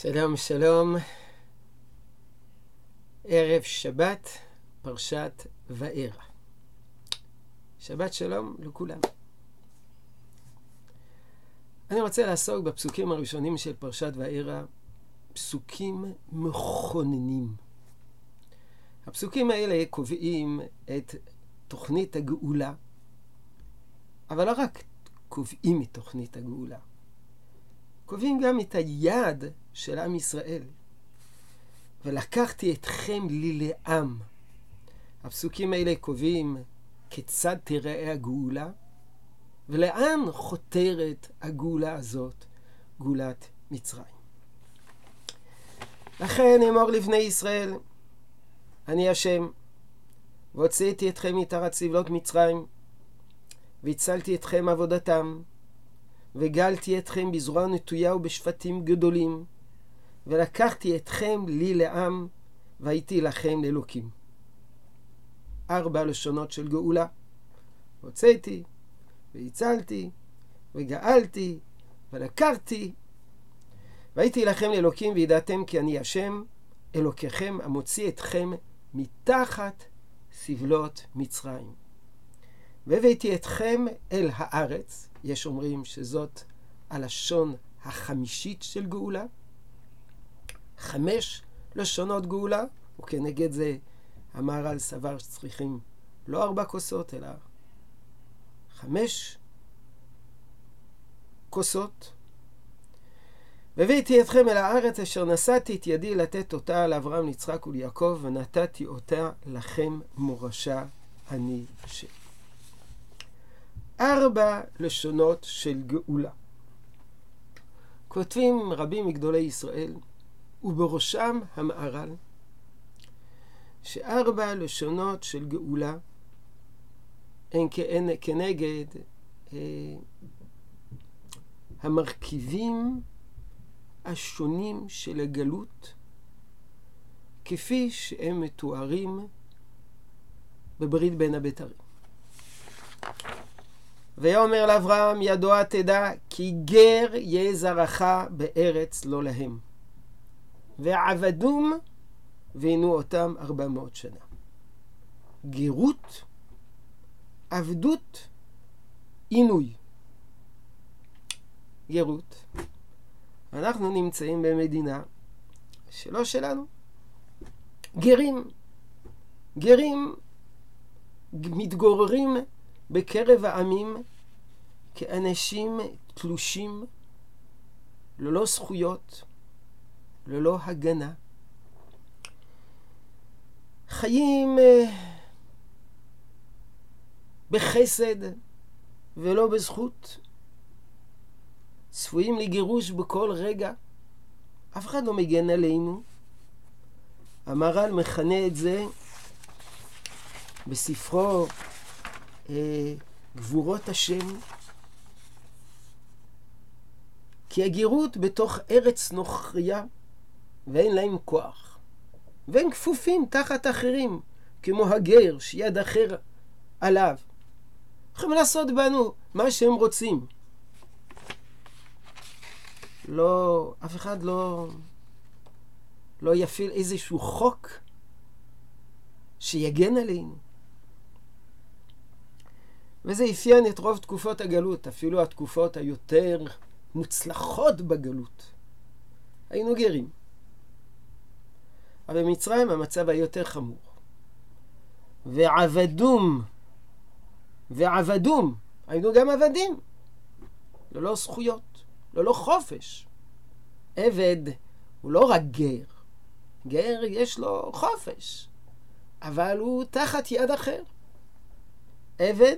שלום שלום, ערב שבת, פרשת וארא. שבת שלום לכולם. אני רוצה לעסוק בפסוקים הראשונים של פרשת וארא, פסוקים מכוננים. הפסוקים האלה קובעים את תוכנית הגאולה, אבל לא רק קובעים את תוכנית הגאולה, קובעים גם את היעד של עם ישראל. ולקחתי אתכם לי לעם. הפסוקים האלה קובעים כיצד תראה הגאולה, ולאן חותרת הגאולה הזאת, גאולת מצרים. לכן אמור לבני ישראל, אני השם, והוצאתי אתכם מתחת סבלות מצרים, והצלתי אתכם מעבודתם, וגלתי אתכם בזרוע נטויה ובשפטים גדולים, ולקחתי אתכם לי לעם, והייתי לכם לאלוקים. 4 לשונות של גאולה. הוצאתי, והצלתי, וגאלתי, ולקחתי, והייתי לכם לאלוקים, וידעתם כי אני השם, אלוקיכם, המוציא אתכם מתחת סבלות מצרים. והבאתי אתכם אל הארץ, יש אומרים שזאת הלשון החמישית של גאולה, 5 לשונות גאולה, וכנגד זה המהר"ל סבר שצריכים לא 4 כוסות, אלא 5 כוסות. והבאתי אתכם אל הארץ אשר נשאתי את ידי לתת אותה לאברהם, ליצחק וליעקב, ונתתי אותה לכם מורשה, אני השם. 4 לשונות של גאולה. כותבים רבים מגדולי ישראל, ובראשם המהר"ל, ש4 לשונות של גאולה הן כנגד המרכיבים השונים של הגלות, כפי שהם מתוארים בברית בין הבתרים. ויאמר לאברהם, ידוע תדע, כי גר יהיה זרעך בארץ לא להם. ועבדום ועינו אותם 400 שנה. גרות, עבדות, עינוי. גרות. אנחנו נמצאים במדינה שלא שלנו. גרים. גרים מתגוררים בקרב העמים כאנשים תלושים, ללא זכויות, ללא הגנה. חיים בחסד ולא בזכות. צפויים לגירוש בכל רגע. אף אחד לא מגן עלינו. המהר"ל מכנה את זה בספרו גבורות השם, כי הגירות בתוך ארץ נוכריה, ואין להם כוח, והם כפופים תחת אחרים, כמו הגר שיד אחר עליו. יכולים לעשות בנו מה שהם רוצים. לא, אף אחד לא יפעיל איזשהו חוק שיגן עלינו. וזה אפיין את רוב תקופות הגלות, אפילו התקופות היותר מוצלחות בגלות. היינו גרים. אבל במצרים המצב היותר חמור. ועבדום, היינו גם עבדים. ללא זכויות, ללא חופש. עבד הוא לא רק גר. גר יש לו חופש, אבל הוא תחת יד אחר. עבד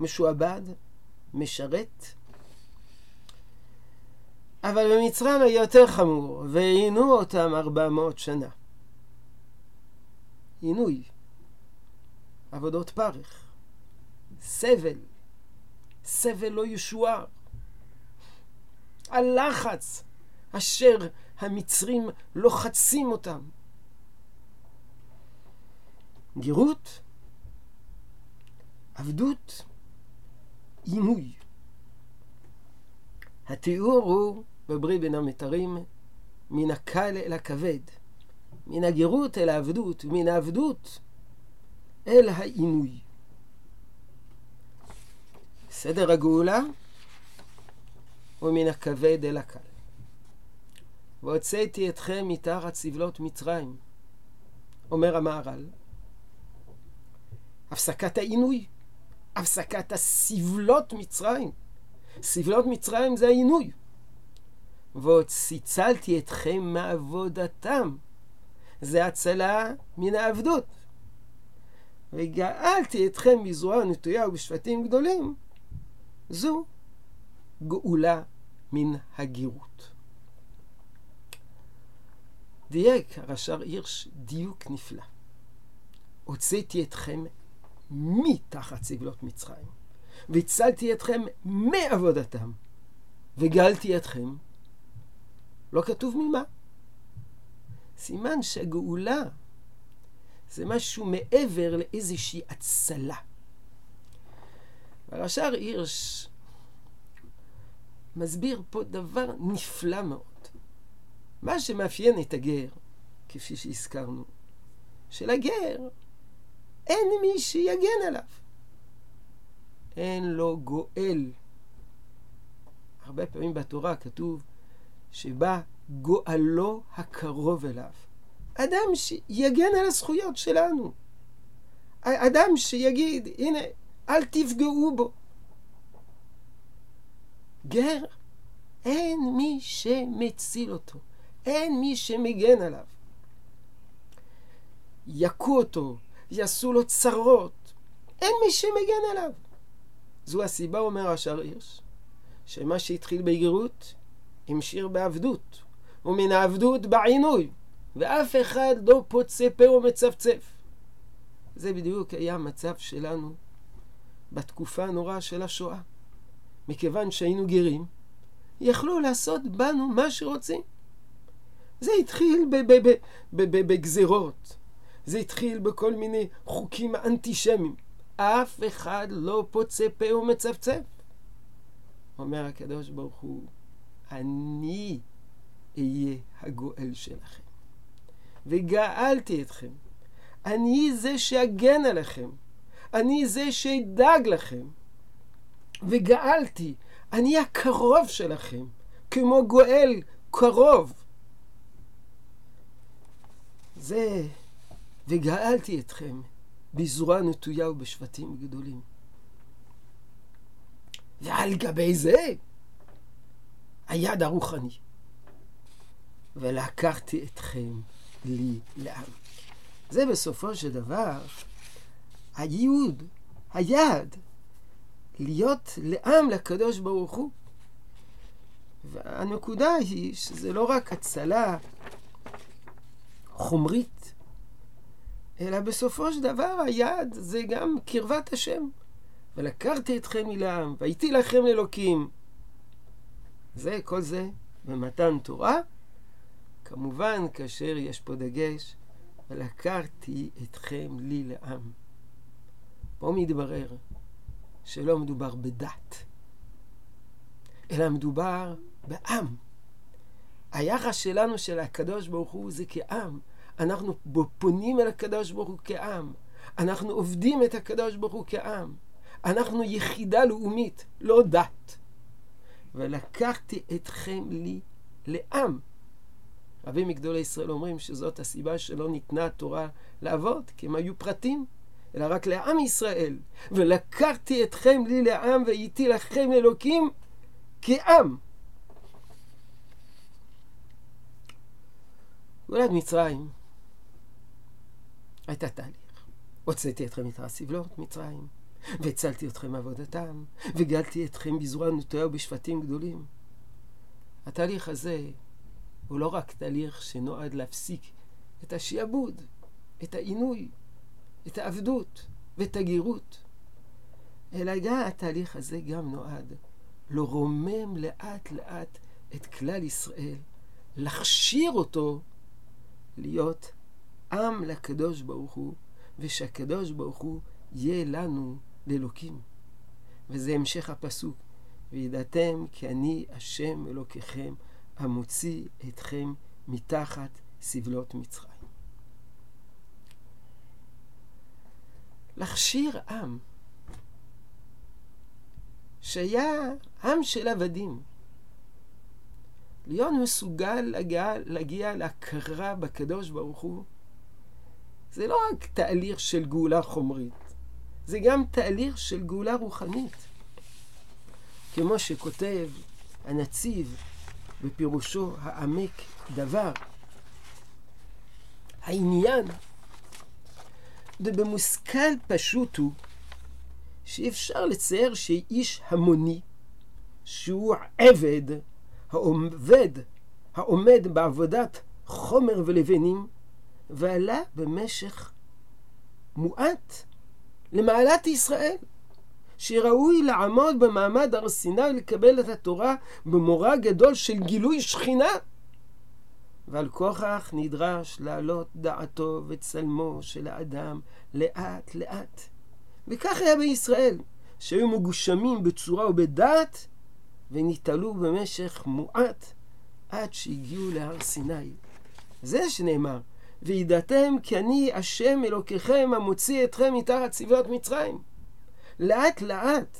משועבד, משרת. אבל במצרים היה יותר חמור, ועינו אותם 400 שנה. עינוי, עבודות פרך, סבל, סבל לא ישוער. הלחץ אשר המצרים לוחצים אותם. גירות, עבדות, עינוי. התיאור הוא בברית בין הבתרים מן הקל אל הכבד, מן הגירות אל העבדות, מן העבדות אל העינוי. סדר הגאולה הוא מן הכבד אל הקל. והוצאתי אתכם מתחת סבלות מצרים, אומר המהר"ל. הפסקת העינוי, הפסקת הסבלות מצרים. סבלות מצרים זה העינוי. והצלתי אתכם מעבודתם, זה הצלה מן העבדות. וגאלתי אתכם מזרוע נטויה ובשפטים גדולים, זו גאולה מן הגירות. דייק הרש"ר הירש דיוק נפלא. הוצאתי אתכם מתחת סבלות מצרים, והצלתי אתכם מעבודתם, וגאלתי אתכם, לא כתוב ממה. סימן שהגאולה זה משהו מעבר לאיזושהי הצלה. הרש"ר הירש מסביר פה דבר נפלא מאוד. מה שמאפיין את הגר, כפי שהזכרנו, שלגר אין מי שיגן עליו. אין לו גואל. הרבה פעמים בתורה כתוב שבא גואלו הקרוב אליו. אדם שיגן על הזכויות שלנו. אדם שיגיד, הנה, אל תפגעו בו. גר, אין מי שמציל אותו. אין מי שמגן עליו. יכו אותו, יעשו לו צרות. אין מי שמגן עליו. זו הסיבה, אומר הרש"ר הירש, שמה שהתחיל בגרות, המשאיר בעבדות, ומן העבדות בעינוי, ואף אחד לא פוצה פה ומצפצף. זה בדיוק היה המצב שלנו בתקופה הנוראה של השואה. מכיוון שהיינו גרים, יכלו לעשות בנו מה שרוצים. זה התחיל בגזרות, זה התחיל בכל מיני חוקים אנטישמיים. אף אחד לא פוצה פה ומצפצף. אומר הקדוש ברוך הוא, אני אהיה הגואל שלכם. וגאלתי אתכם. אני זה שאגן עליכם. אני זה שידאג לכם. וגאלתי. אני הקרוב שלכם. כמו גואל קרוב. זה, וגאלתי אתכם בזרוע נטויה ובשבטים גדולים. ועל גבי זה, היד הרוחני. ולקחתי אתכם לי לעם. זה בסופו של דבר, הייעוד, היד, להיות לעם לקדוש ברוך הוא. והנקודה היא שזה לא רק הצלה חומרית, אלא בסופו של דבר היד זה גם קרבת השם. ולקחתי אתכם לי לעם, והייתי לכם לאלוקים. זה, כל זה במתן תורה. כמובן, כאשר יש פה דגש, ולקחתי אתכם לי לעם. פה מתברר שלא מדובר בדת, אלא מדובר בעם. היחס שלנו של הקדוש ברוך הוא זה כעם. אנחנו פונים אל הקדוש ברוך הוא כעם. אנחנו עובדים את הקדוש ברוך הוא כעם. אנחנו יחידה לאומית, לא דת. ולקחתי אתכם לי לעם. רבים מגדולי ישראל אומרים שזאת הסיבה שלא ניתנה התורה לעבוד, כי הם היו פרטים, אלא רק לעם ישראל. ולקחתי אתכם לי לעם והייתי לכם אלוקים כעם. גאולת מצרים הייתה תהליך. הוצאתי אתכם מתחת סבלות מצרים, והצלתי אתכם מעבודתם, וגאלתי אתכם בזרוע נטויה ובשפטים גדולים. התהליך הזה הוא לא רק תהליך שנועד להפסיק את השיעבוד, את העינוי, את העבדות ואת הגירות, אלא גם התהליך הזה גם נועד לרומם לאט לאט את כלל ישראל, להכשיר אותו להיות עם לקדוש ברוך הוא, ושהקדוש ברוך הוא יהיה לנו לאלוקים. וזה המשך הפסוק, וידעתם כי אני השם אלוקיכם המוציא אתכם מתחת סבלות מצרים. להכשיר עם שהיה עם של עבדים, להיות מסוגל להגיע להכרה בקדוש ברוך הוא, זה לא רק תהליך של גאולה חומרית, זה גם תהליך של גאולה רוחנית. כמו שכותב הנציב בפירושו העמק דבר, העניין ובמושכל פשוט הוא שאפשר לצייר שאיש המוני שהוא עבד העומד בעבודת חומר ולבנים ועלה במשך מועט למעלת ישראל, שראוי לעמוד במעמד הר סיני ולקבל את התורה במורא גדול של גילוי שכינה, ועל כוכך נדרש לעלות דעתו וצלמו של האדם לאט לאט. וכך היה בישראל, שהיו מגושמים בצורה ובדעת וניטלו במשך מועט עד שהגיעו להר סיני. זה שנאמר, וידעתם כי אני השם אלוקיכם המוציא אתכם מתחת סבלות מצרים. לאט לאט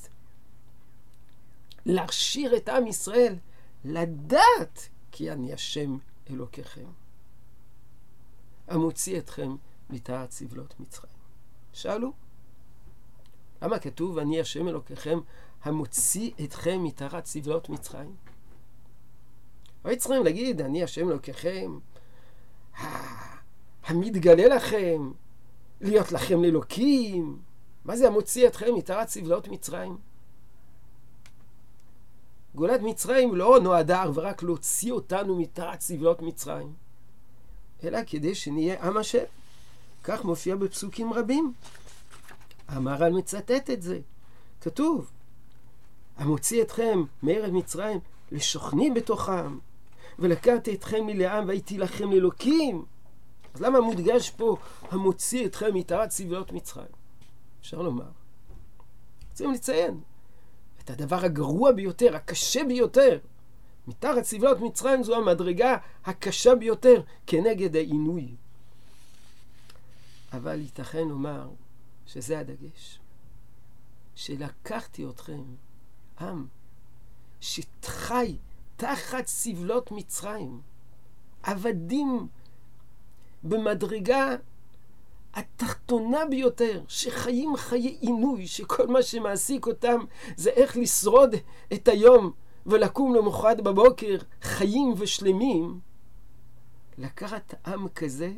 להכשיר את עם ישראל לדעת כי אני השם אלוקיכם המוציא אתכם מתחת סבלות מצרים. שאלו, למה כתוב אני השם אלוקיכם המוציא אתכם מתחת סבלות מצרים? הרי צריכים להגיד אני השם אלוקיכם המתגלה לכם, להיות לכם לאלוקים. מה זה המוציא אתכם מתחת סבלות מצרים? גאולת מצרים לא נועדה ורק להוציא אותנו מתחת סבלות מצרים, אלא כדי שנהיה עם השם. כך מופיע בפסוקים רבים. המהר"ל מצטט את זה. כתוב, המוציא אתכם מארץ מצרים לשוכנים בתוכם, ולקחתי אתכם מלעם והייתי לכם לאלוקים. אז למה מודגש פה המוציא אתכם מתחת סבלות מצרים? אפשר לומר, צריכים לציין את הדבר הגרוע ביותר, הקשה ביותר. מתחת סבלות מצרים זו המדרגה הקשה ביותר כנגד העינוי. אבל ייתכן לומר שזה הדגש, שלקחתי אתכם, עם שחי תחת סבלות מצרים, עבדים במדרגה התחתונה ביותר, שחיים חיי עינוי, שכל מה שמעסיק אותם זה איך לשרוד את היום ולקום למחרת בבוקר חיים ושלמים. לקחת עם כזה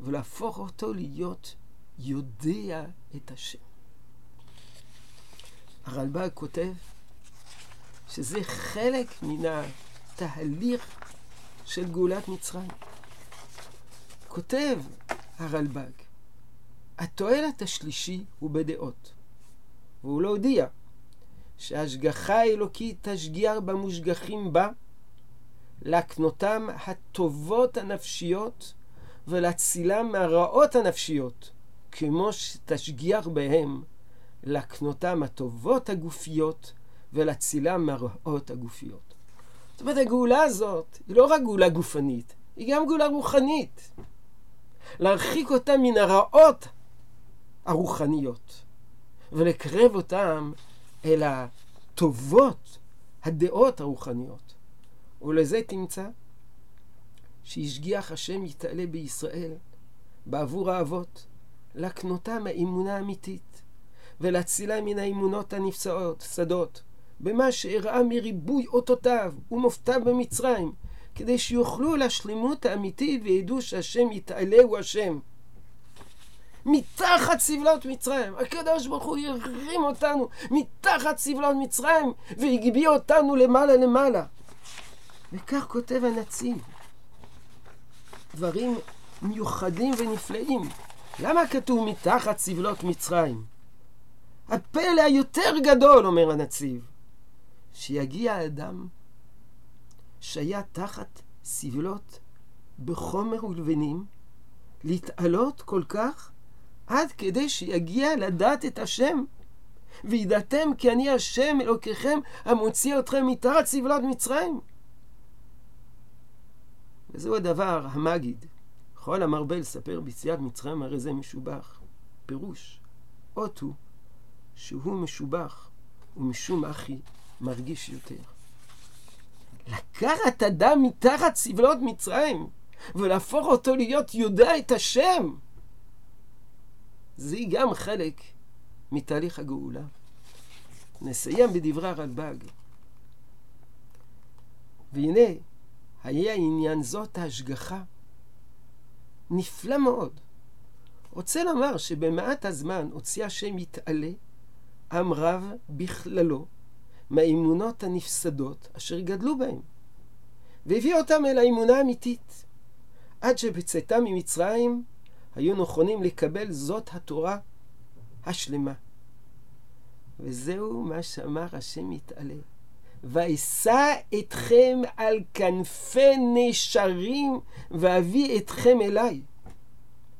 ולהפוך אותו להיות יודע את השם. הרלב"ג כותב שזה חלק מן התהליך של גאולת מצרים. כותב הרלב"ג, התועלת השלישי הוא בדעות, והוא לא הודיע שההשגחה האלוקית תשגיע במושגחים בה להקנותם הטובות הנפשיות ולהצילם מהרעות הנפשיות, כמו שתשגיע בהם להקנותם הטובות הגופיות ולהצילם מהרעות הגופיות. זאת אומרת, הגאולה הזאת היא לא רק גאולה גופנית, היא גם גאולה רוחנית. להרחיק אותם מן הרעות הרוחניות ולקרב אותם אל הטובות הדעות הרוחניות. ולזה תמצא שישגיח השם יתעלה בישראל בעבור האבות, לקנותם האמונה האמיתית ולהצילה מן האמונות הנפסעות שדות, במה שהראה מריבוי אותותיו ומופתיו במצרים, כדי שיוכלו לשלמות האמיתית וידעו שהשם יתעלה הוא השם. מתחת סבלות מצרים, הקדוש ברוך הוא ירים אותנו מתחת סבלות מצרים והגביה אותנו למעלה למעלה. וכך כותב הנציב, דברים מיוחדים ונפלאים. למה כתוב מתחת סבלות מצרים? הפלא היותר גדול, אומר הנציב, שיגיע האדם שהיה תחת סבלות בחומר ולבנים להתעלות כל כך עד כדי שיגיע לדעת את השם. וידעתם כי אני השם אלוקיכם המוציא אתכם מתחת סבלות מצרים. וזהו הדבר המגיד. כל המרבה לספר ביציאת מצרים הרי זה משובח. פירוש, אות הוא שהוא משובח ומשום אחי מרגיש יותר. לקחת אדם מתחת סבלות מצרים ולהפוך אותו להיות יודע את השם, זה גם חלק מתהליך הגאולה. נסיים בדברי הרלב"ג. והנה, היה עניין זאת ההשגחה נפלא מאוד. רוצה לומר שבמעט הזמן הוציא השם יתעלה עם רב בכללו מהאמונות הנפסדות אשר גדלו בהם, והביא אותם אל האמונה האמיתית, עד שבצאתם ממצרים היו נכונים לקבל זאת התורה השלמה. וזהו מה שאמר השם יתעלה, ואשא אתכם על כנפי נשרים ואביא אתכם אליי.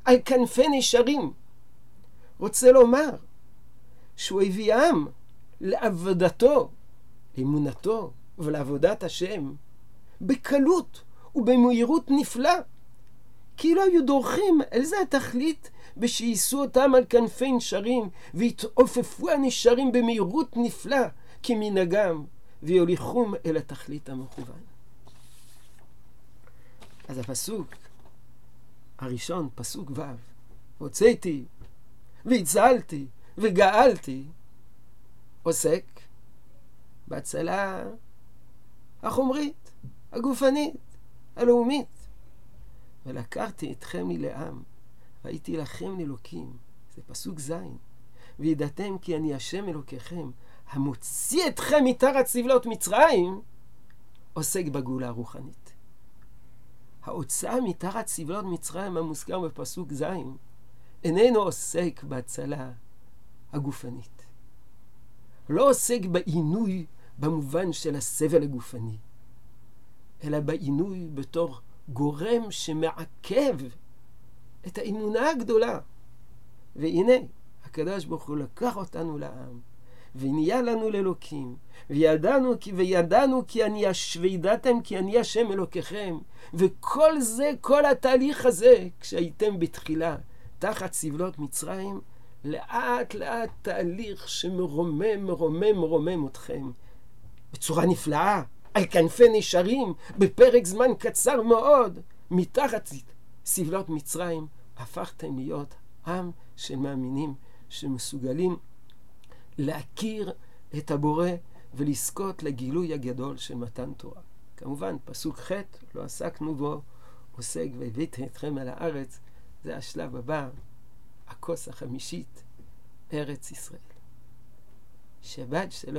על כנפי נשרים. רוצה לומר שהוא הביא עם לעבודתו, לאמונתו ולעבודת השם בקלות ובמהירות נפלא, כי לא היו דורכים אל זה התכלית בשייסו אותם על כנפי נשרים, והתעופפו הנשרים במהירות נפלא כמנהגם, ויוליכום אל התכלית המכוון. אז הפסוק הראשון, פסוק ו', הוצאתי והצלתי וגאלתי, עוסק בהצלה החומרית, הגופנית, הלאומית. ולקחתי אתכם לי לעם, והייתי לכם אלוקים, זה פסוק ז', וידעתם כי אני השם אלוקיכם, המוציא אתכם מתחת סבלות מצרים, עוסק בגאולה הרוחנית. ההוצאה מתחת סבלות מצרים המוזכר בפסוק ז' איננו עוסק בהצלה הגופנית. לא עוסק בעינוי במובן של הסבל הגופני, אלא בעינוי בתור גורם שמעכב את האמונה הגדולה. והנה, הקדוש ברוך הוא לקח אותנו לעם, ונהיה לנו לאלוקים, וידענו כי אני וידעתם כי אני השם אלוקיכם. וכל זה, כל התהליך הזה, כשהייתם בתחילה תחת סבלות מצרים, לאט לאט תהליך שמרומם, מרומם, מרומם אתכם בצורה נפלאה, על כנפי נשרים, בפרק זמן קצר מאוד. מתחת סבלות מצרים הפכתם להיות עם של מאמינים שמסוגלים להכיר את הבורא ולזכות לגילוי הגדול של מתן תורה. כמובן, פסוק ח' לא עסקנו בו, עוסק והבאתי אתכם על הארץ, זה השלב הבא, הכוס החמישית, ארץ ישראל. שבת שלום.